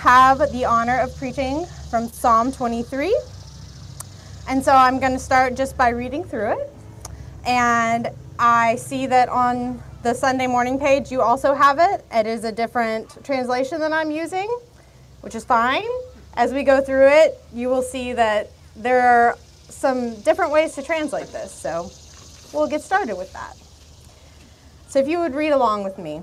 have the honor of preaching from Psalm 23. And so I'm going to start just by reading through it. And I see that on the Sunday morning page you also have it. It is a different translation than I'm using, which is fine. As we go through it, you will see that there are some different ways to translate this. So we'll get started with that. So if you would read along with me.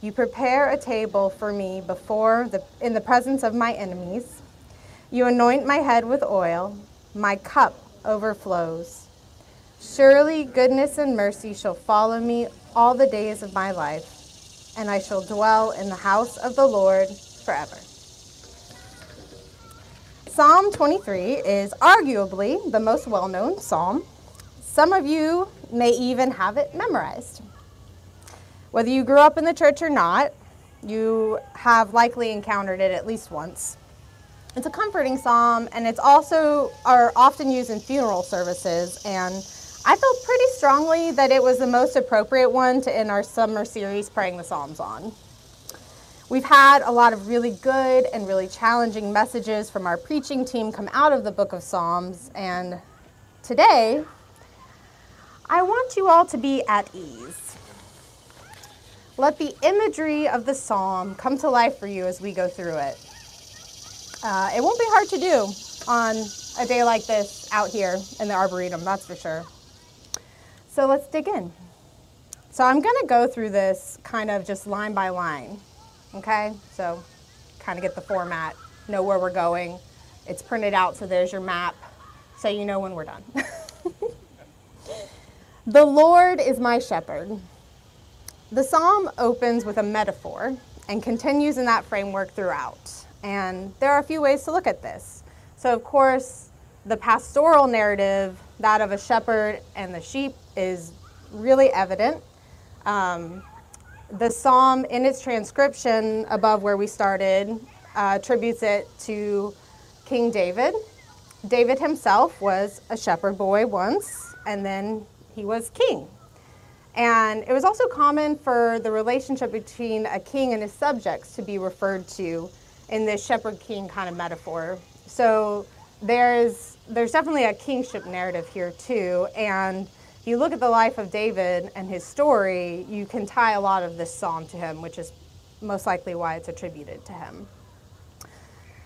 You prepare a table for me in the presence of my enemies. You anoint my head with oil. My cup overflows. Surely goodness and mercy shall follow me all the days of my life, and I shall dwell in the house of the Lord forever. Psalm 23 is arguably the most well-known psalm. Some of you may even have it memorized. Whether you grew up in the church or not, you have likely encountered it at least once. It's a comforting psalm, and it's also often used in funeral services, and I felt pretty strongly that it was the most appropriate one to end our summer series praying the Psalms on. We've had a lot of really good and really challenging messages from our preaching team come out of the book of Psalms, and today I want you all to be at ease. Let the imagery of the psalm come to life for you as we go through it. It won't be hard to do on a day like this out here in the Arboretum, that's for sure. So let's dig in. So I'm going to go through this kind of just line by line, okay? So kind of get the format, know where we're going. It's printed out, so there's your map, so you know when we're done. The Lord is my shepherd. The psalm opens with a metaphor and continues in that framework throughout. And there are a few ways to look at this. So of course, the pastoral narrative, that of a shepherd and the sheep, is really evident. The psalm in its transcription above where we started attributes it to King David. David himself was a shepherd boy once, and then he was king. And it was also common for the relationship between a king and his subjects to be referred to in this shepherd-king kind of metaphor. So there's definitely a kingship narrative here too. And if you look at the life of David and his story, you can tie a lot of this psalm to him, which is most likely why it's attributed to him.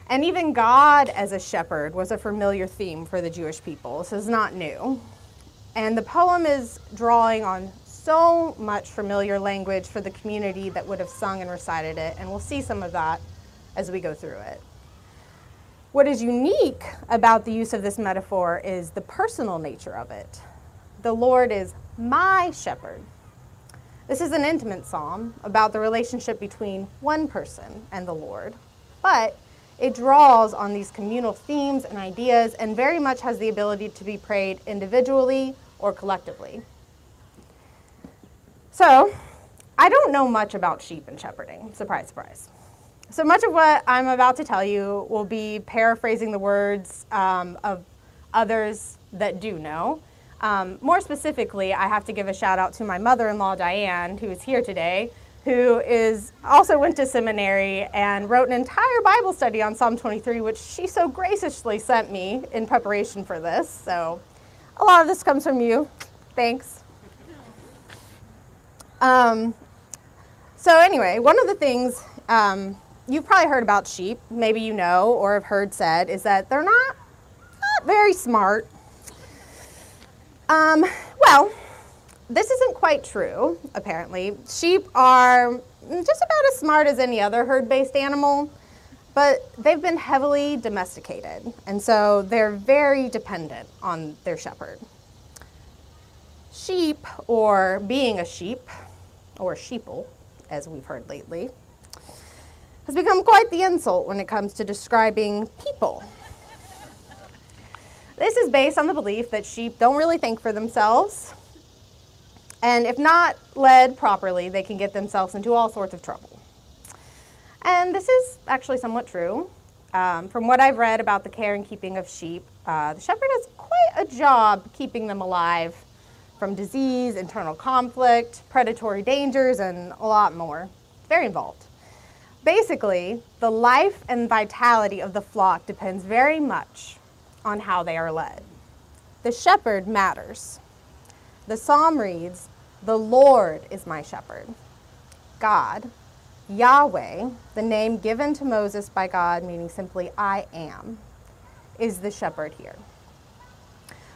And even God as a shepherd was a familiar theme for the Jewish people. This is not new. And the poem is drawing on so much familiar language for the community that would have sung and recited it, and we'll see some of that as we go through it. What is unique about the use of this metaphor is the personal nature of it. The Lord is my shepherd. This is an intimate psalm about the relationship between one person and the Lord, but it draws on these communal themes and ideas and very much has the ability to be prayed individually or collectively. So, I don't know much about sheep and shepherding, surprise, surprise. So much of what I'm about to tell you will be paraphrasing the words of others that do know. More specifically, I have to give a shout out to my mother-in-law, Diane, who is here today, who is also went to seminary and wrote an entire Bible study on Psalm 23, which she so graciously sent me in preparation for this. So a lot of this comes from you. Thanks. So anyway, one of the things you've probably heard about sheep, maybe you know or have heard said, is that they're not very smart. Well, this isn't quite true, apparently. Sheep are just about as smart as any other herd-based animal, but they've been heavily domesticated, and so they're very dependent on their shepherd. Sheep, or being a sheep, or sheeple, as we've heard lately, has become quite the insult when it comes to describing people. This is based on the belief that sheep don't really think for themselves, and if not led properly, they can get themselves into all sorts of trouble. And this is actually somewhat true. From what I've read about the care and keeping of sheep, the shepherd has quite a job keeping them alive from disease, internal conflict, predatory dangers, and a lot more. Very involved. Basically, the life and vitality of the flock depends very much on how they are led. The shepherd matters. The psalm reads, "The Lord is my shepherd." God, Yahweh, the name given to Moses by God, meaning simply I am, is the shepherd here.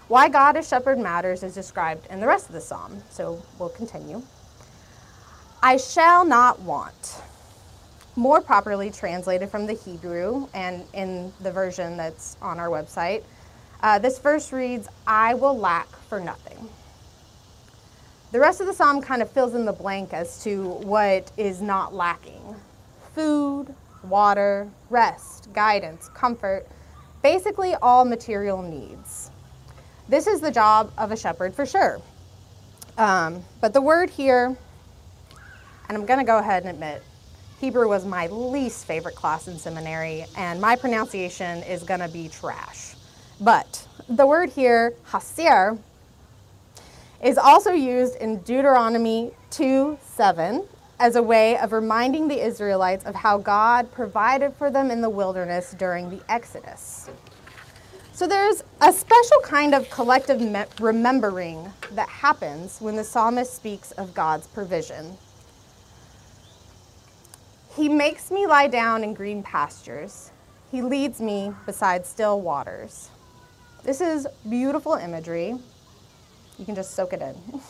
Why God as shepherd matters is described in the rest of the psalm, so we'll continue. I shall not want, more properly translated from the Hebrew and in the version that's on our website. This verse reads, I will lack for nothing. The rest of the psalm kind of fills in the blank as to what is not lacking. Food, water, rest, guidance, comfort, basically all material needs. This is the job of a shepherd for sure. But the word here, and I'm gonna go ahead and admit, Hebrew was my least favorite class in seminary, and my pronunciation is gonna be trash. But the word here, hasir, is also used in Deuteronomy 2:7 as a way of reminding the Israelites of how God provided for them in the wilderness during the Exodus. So there's a special kind of collective remembering that happens when the psalmist speaks of God's provision. He makes me lie down in green pastures. He leads me beside still waters. This is beautiful imagery. You can just soak it in.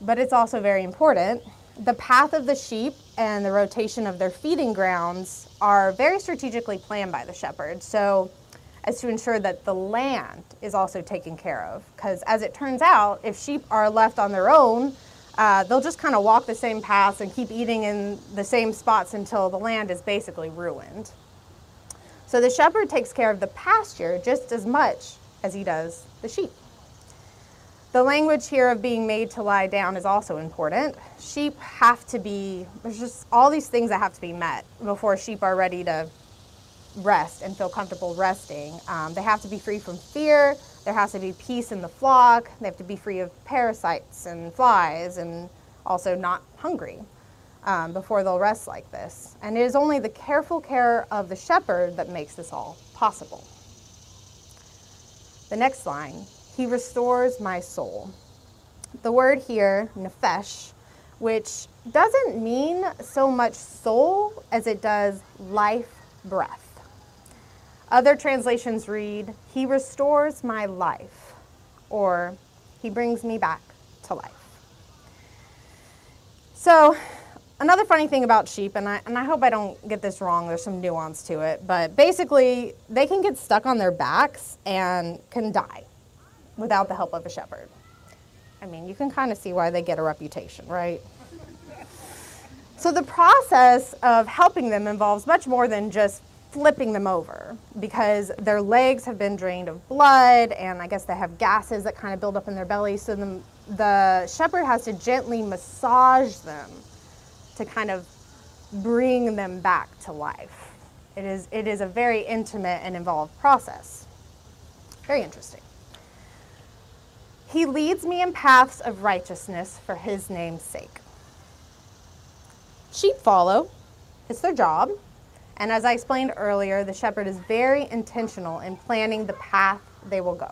But it's also very important. The path of the sheep and the rotation of their feeding grounds are very strategically planned by the shepherd, so as to ensure that the land is also taken care of. Because as it turns out, if sheep are left on their own, they'll just kind of walk the same paths and keep eating in the same spots until the land is basically ruined. So the shepherd takes care of the pasture just as much as he does the sheep. The language here of being made to lie down is also important. Sheep have to be, there's just all these things that have to be met before sheep are ready to rest and feel comfortable resting. They have to be free from fear. There has to be peace in the flock. They have to be free of parasites and flies and also not hungry before they'll rest like this. And it is only the careful care of the shepherd that makes this all possible. The next line, he restores my soul. The word here, nephesh, which doesn't mean so much soul as it does life, breath. Other translations read, he restores my life, or he brings me back to life. So another funny thing about sheep, and I hope I don't get this wrong, there's some nuance to it, but basically they can get stuck on their backs and can die without the help of a shepherd. I mean, you can kind of see why they get a reputation, right? So the process of helping them involves much more than just flipping them over, because their legs have been drained of blood, and I guess they have gases that kind of build up in their belly, so the shepherd has to gently massage them to kind of bring them back to life. It is a very intimate and involved process. Very interesting. He leads me in paths of righteousness for his name's sake. Sheep follow, it's their job. And as I explained earlier, the shepherd is very intentional in planning the path they will go.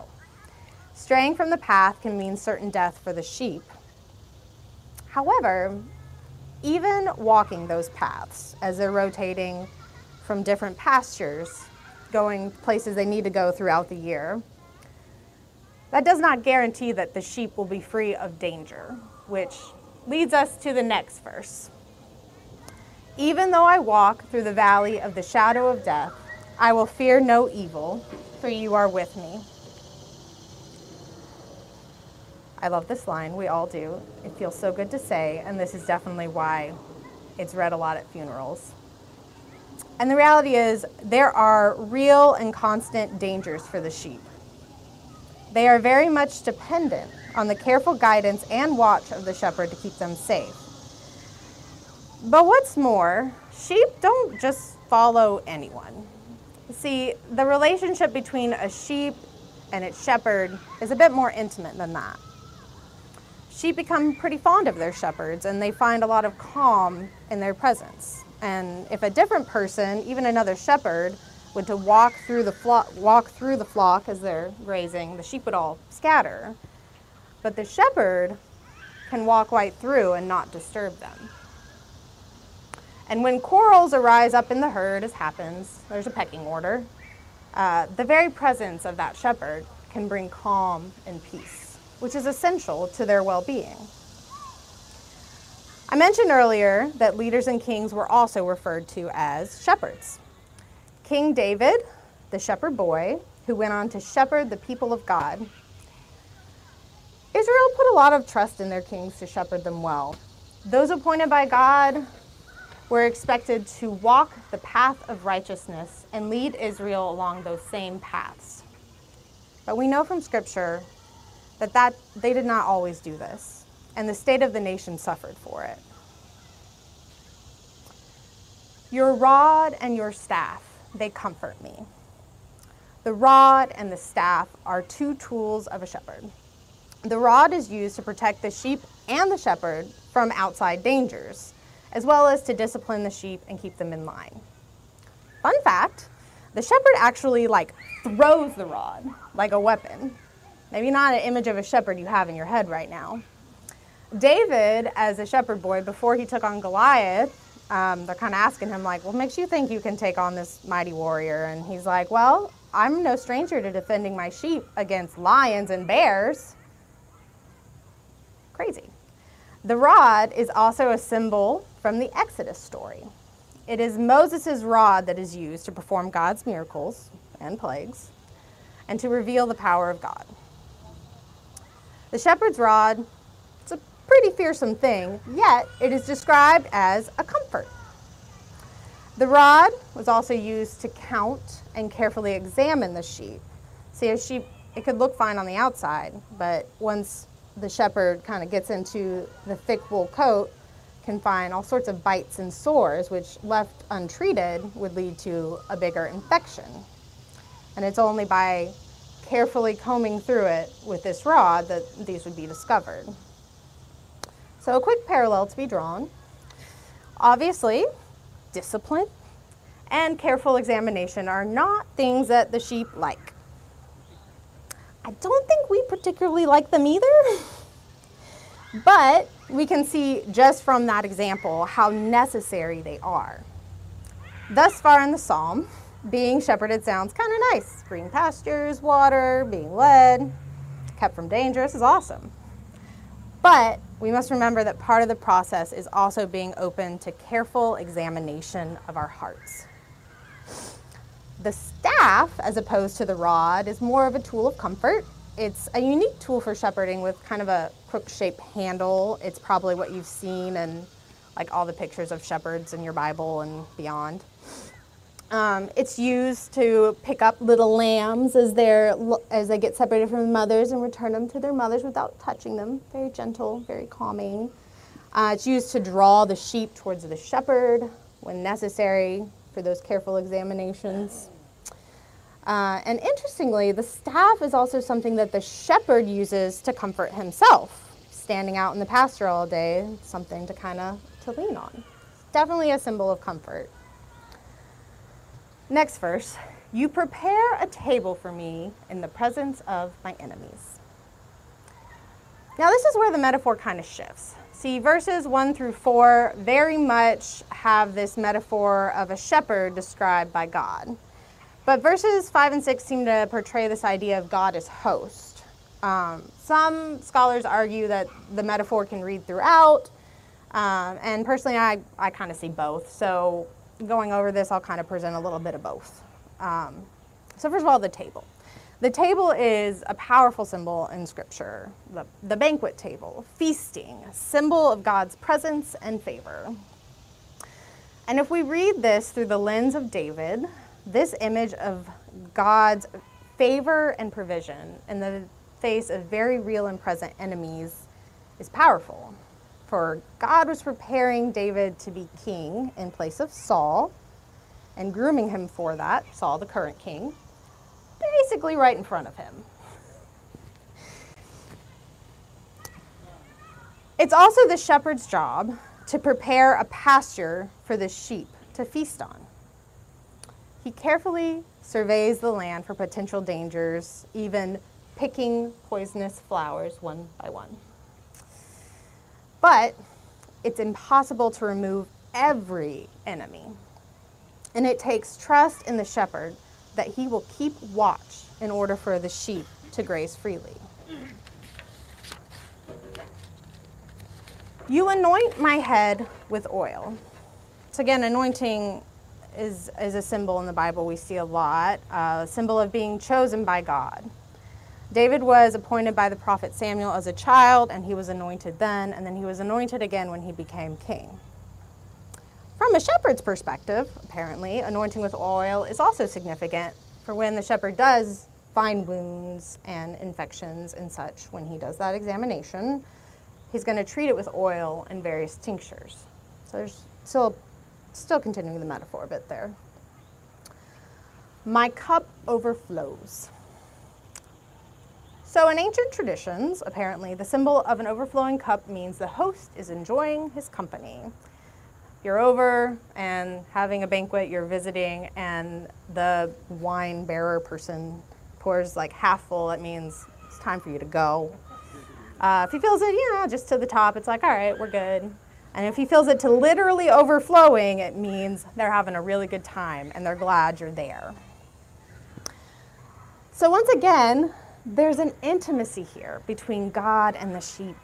Straying from the path can mean certain death for the sheep. However, even walking those paths as they're rotating from different pastures, going places they need to go throughout the year, that does not guarantee that the sheep will be free of danger, which leads us to the next verse. Even though I walk through the valley of the shadow of death, I will fear no evil, for you are with me. I love this line, we all do. It feels so good to say, and this is definitely why it's read a lot at funerals. And the reality is, there are real and constant dangers for the sheep. They are very much dependent on the careful guidance and watch of the shepherd to keep them safe. But what's more, sheep don't just follow anyone. See, the relationship between a sheep and its shepherd is a bit more intimate than that. Sheep become pretty fond of their shepherds, and they find a lot of calm in their presence. And if a different person, even another shepherd, would to walk through the flock as they're grazing, the sheep would all scatter. But the shepherd can walk right through and not disturb them. And when quarrels arise up in the herd, as happens, there's a pecking order, the very presence of that shepherd can bring calm and peace, which is essential to their well-being. I mentioned earlier that leaders and kings were also referred to as shepherds. King David, the shepherd boy, who went on to shepherd the people of God. Israel put a lot of trust in their kings to shepherd them well. Those appointed by God were expected to walk the path of righteousness and lead Israel along those same paths. But we know from Scripture that they did not always do this, and the state of the nation suffered for it. Your rod and your staff, they comfort me. The rod and the staff are two tools of a shepherd. The rod is used to protect the sheep and the shepherd from outside dangers, as well as to discipline the sheep and keep them in line. Fun fact, the shepherd actually throws the rod like a weapon. Maybe not an image of a shepherd you have in your head right now. David, as a shepherd boy, before he took on Goliath, they're kind of asking him what makes you think you can take on this mighty warrior? And he's like, well, I'm no stranger to defending my sheep against lions and bears. Crazy. The rod is also a symbol from the Exodus story. It is Moses' rod that is used to perform God's miracles and plagues and to reveal the power of God. The shepherd's rod, it's a pretty fearsome thing, yet it is described as a comfort. The rod was also used to count and carefully examine the sheep. See, a sheep, it could look fine on the outside, but once the shepherd kind of gets into the thick wool coat, can find all sorts of bites and sores, which left untreated would lead to a bigger infection. And it's only by carefully combing through it with this rod that these would be discovered. So a quick parallel to be drawn. Obviously, discipline and careful examination are not things that the sheep like. I don't think we particularly like them either, but we can see just from that example how necessary they are. Thus far in the Psalm, being shepherded sounds kind of nice. Green pastures, water, being led, kept from danger, this is awesome. But we must remember that part of the process is also being open to careful examination of our hearts. The staff, as opposed to the rod, is more of a tool of comfort. It's a unique tool for shepherding with kind of a crook-shaped handle. It's probably what you've seen in all the pictures of shepherds in your Bible and beyond. It's used to pick up little lambs as they get separated from the mothers and return them to their mothers without touching them. Very gentle, very calming. It's used to draw the sheep towards the shepherd when necessary for those careful examinations. And interestingly, the staff is also something that the shepherd uses to comfort himself. Standing out in the pasture all day, something to lean on. It's definitely a symbol of comfort. Next verse, you prepare a table for me in the presence of my enemies. Now this is where the metaphor shifts. See, verses 1 through 4 very much have this metaphor of a shepherd described by God. But verses 5 and 6 seem to portray this idea of God as host. Some scholars argue that the metaphor can read throughout, and personally I see both. So going over this, I'll present a little bit of both. So first of all, the table. The table is a powerful symbol in Scripture, the banquet table, feasting, a symbol of God's presence and favor. And if we read this through the lens of David, this image of God's favor and provision in the face of very real and present enemies is powerful. For God was preparing David to be king in place of Saul and grooming him for that, Saul the current king, basically right in front of him. It's also the shepherd's job to prepare a pasture for the sheep to feast on. He carefully surveys the land for potential dangers, even picking poisonous flowers one by one. But it's impossible to remove every enemy. And it takes trust in the shepherd that he will keep watch in order for the sheep to graze freely. You anoint my head with oil. So again, anointing is a symbol in the Bible we see a lot, a symbol of being chosen by God. David was appointed by the prophet Samuel as a child, and he was anointed then, and then he was anointed again when he became king. From a shepherd's perspective, apparently, anointing with oil is also significant for when the shepherd does find wounds and infections and such. When he does that examination, he's going to treat it with oil and various tinctures. So there's still continuing the metaphor a bit there. My cup overflows. So in ancient traditions, apparently, the symbol of an overflowing cup means the host is enjoying his company. You're over and having a banquet, you're visiting, and the wine bearer person pours like half full. That means it's time for you to go. If he fills it, just to the top, it's like, all right, we're good. And if he fills it to literally overflowing, it means they're having a really good time and they're glad you're there. So once again, there's an intimacy here between God and the sheep.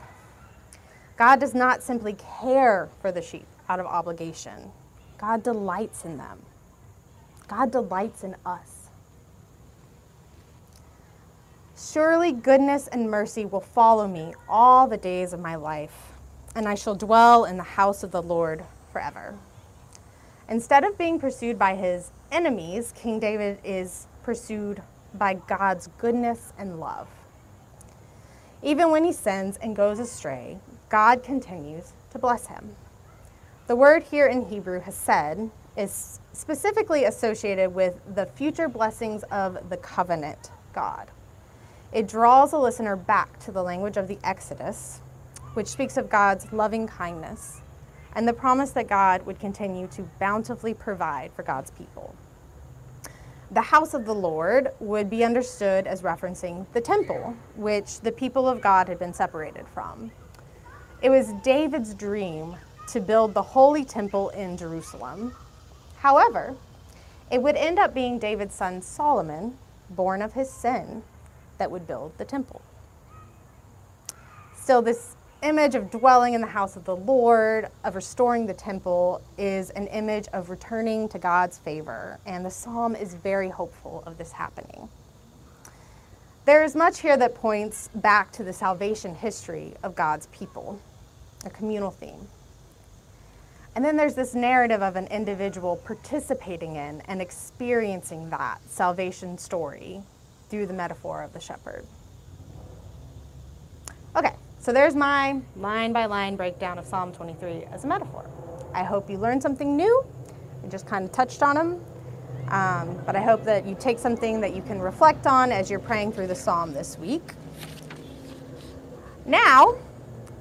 God does not simply care for the sheep out of obligation. God delights in them. God delights in us. Surely goodness and mercy will follow me all the days of my life, and I shall dwell in the house of the Lord forever. Instead of being pursued by his enemies, King David is pursued by God's goodness and love. Even when he sins and goes astray, God continues to bless him. The word here in Hebrew, hesed, is specifically associated with the future blessings of the covenant God. It draws a listener back to the language of the Exodus, which speaks of God's loving kindness and the promise that God would continue to bountifully provide for God's people. The house of the Lord would be understood as referencing the temple, which the people of God had been separated from. It was David's dream to build the holy temple in Jerusalem. However, it would end up being David's son Solomon, born of his sin, that would build the temple. Still, this image of dwelling in the house of the Lord, of restoring the temple, is an image of returning to God's favor, and the psalm is very hopeful of this happening. There is much here that points back to the salvation history of God's people, a communal theme. And then there's this narrative of an individual participating in and experiencing that salvation story through the metaphor of the shepherd. Okay, so there's my line-by-line breakdown of Psalm 23 as a metaphor. I hope you learned something new. I just kind of touched on them, but I hope that you take something that you can reflect on as you're praying through the psalm this week. Now,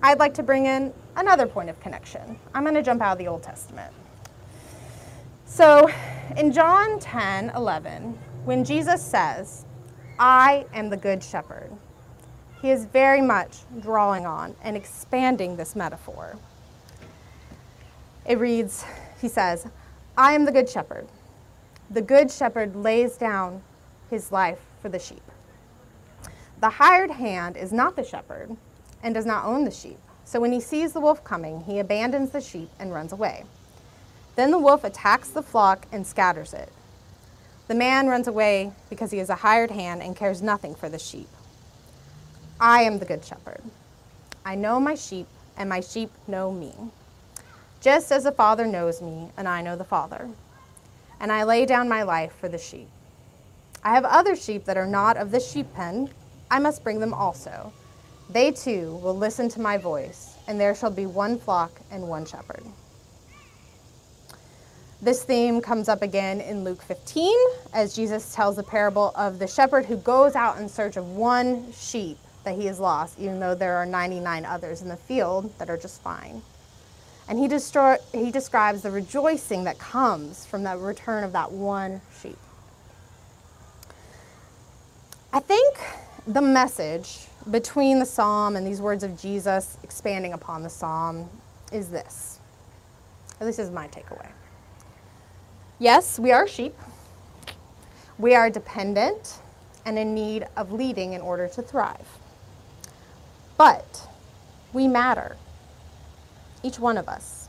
I'd like to bring in another point of connection. I'm going to jump out of the Old Testament. So in John 10:11, when Jesus says, I am the good shepherd, he is very much drawing on and expanding this metaphor. It reads, he says, I am the good shepherd. The good shepherd lays down his life for the sheep. The hired hand is not the shepherd and does not own the sheep. So when he sees the wolf coming, he abandons the sheep and runs away. Then the wolf attacks the flock and scatters it. The man runs away because he is a hired hand and cares nothing for the sheep. I am the good shepherd. I know my sheep, and my sheep know me. just as the Father knows me, and I know the Father. And I lay down my life for the sheep. I have other sheep that are not of the sheep pen. I must bring them also. They too will listen to my voice, and there shall be one flock and one shepherd." This theme comes up again in Luke 15, as Jesus tells the parable of the shepherd who goes out in search of one sheep that he has lost, even though there are 99 others in the field that are just fine. And he describes the rejoicing that comes from the return of that one sheep. I think the message between the psalm and these words of Jesus expanding upon the psalm is this. At least this is my takeaway. Yes, we are sheep. We are dependent and in need of leading in order to thrive. But we matter. Each one of us.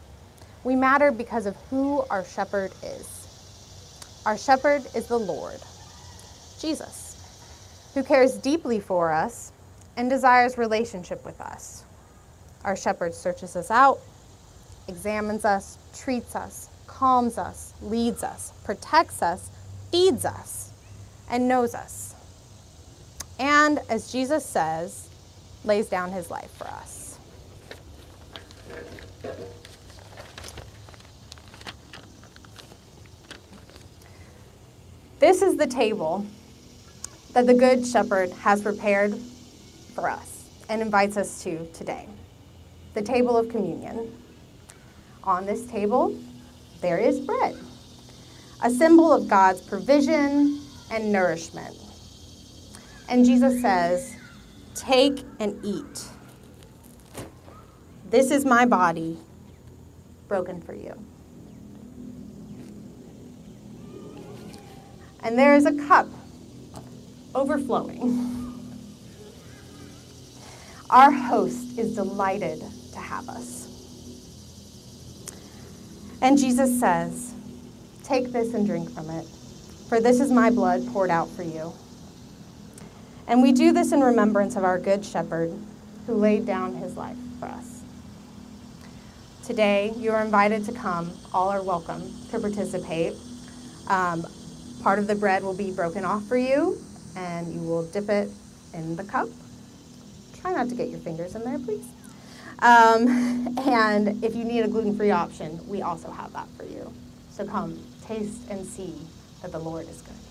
We matter because of who our shepherd is. Our shepherd is the Lord, Jesus, who cares deeply for us and desires relationship with us. Our shepherd searches us out, examines us, treats us, calms us, leads us, protects us, feeds us, and knows us. And as Jesus says, lays down his life for us. This is the table that the Good Shepherd has prepared for us and invites us to today, the table of communion. On this table, there is bread, a symbol of God's provision and nourishment. And Jesus says, "Take and eat. This is my body, broken for you." And there is a cup overflowing. Our host is delighted to have us. And Jesus says, "Take this and drink from it, for this is my blood poured out for you." And we do this in remembrance of our Good Shepherd who laid down his life for us. Today, you are invited to come. All are welcome to participate. Part of the bread will be broken off for you, and you will dip it in the cup. Try not to get your fingers in there, please. And if you need a gluten-free option, we also have that for you. So come, taste and see that the Lord is good.